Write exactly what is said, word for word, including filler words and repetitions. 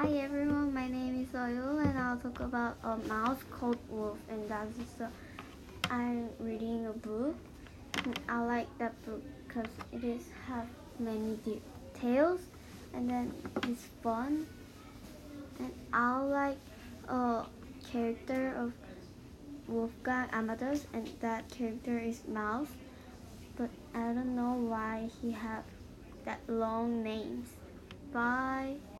Hi everyone, my name is Oyul and I'll talk about a mouse called Wolf, and that's just a, I'm reading a book. And I like that book because it is have many details and then it's fun. And I like a character of Wolfgang Amadeus, and that character is Mouse, but I don't know why he have that long names. Bye.